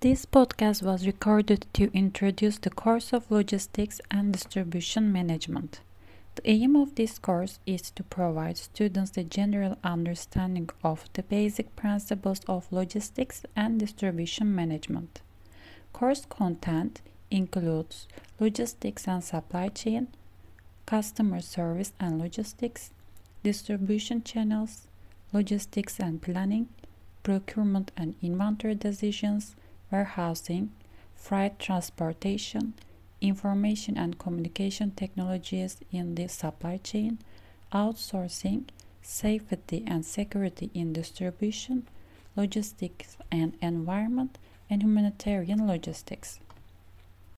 This podcast was recorded to introduce the course of Logistics and Distribution Management. The aim of this course is to provide students a general understanding of the basic principles of logistics and distribution management. Course content includes logistics and supply chain, customer service and logistics, distribution channels, logistics and planning, procurement and inventory decisions, warehousing, freight transportation, information and communication technologies in the supply chain, outsourcing, safety and security in distribution, logistics and environment, and humanitarian logistics.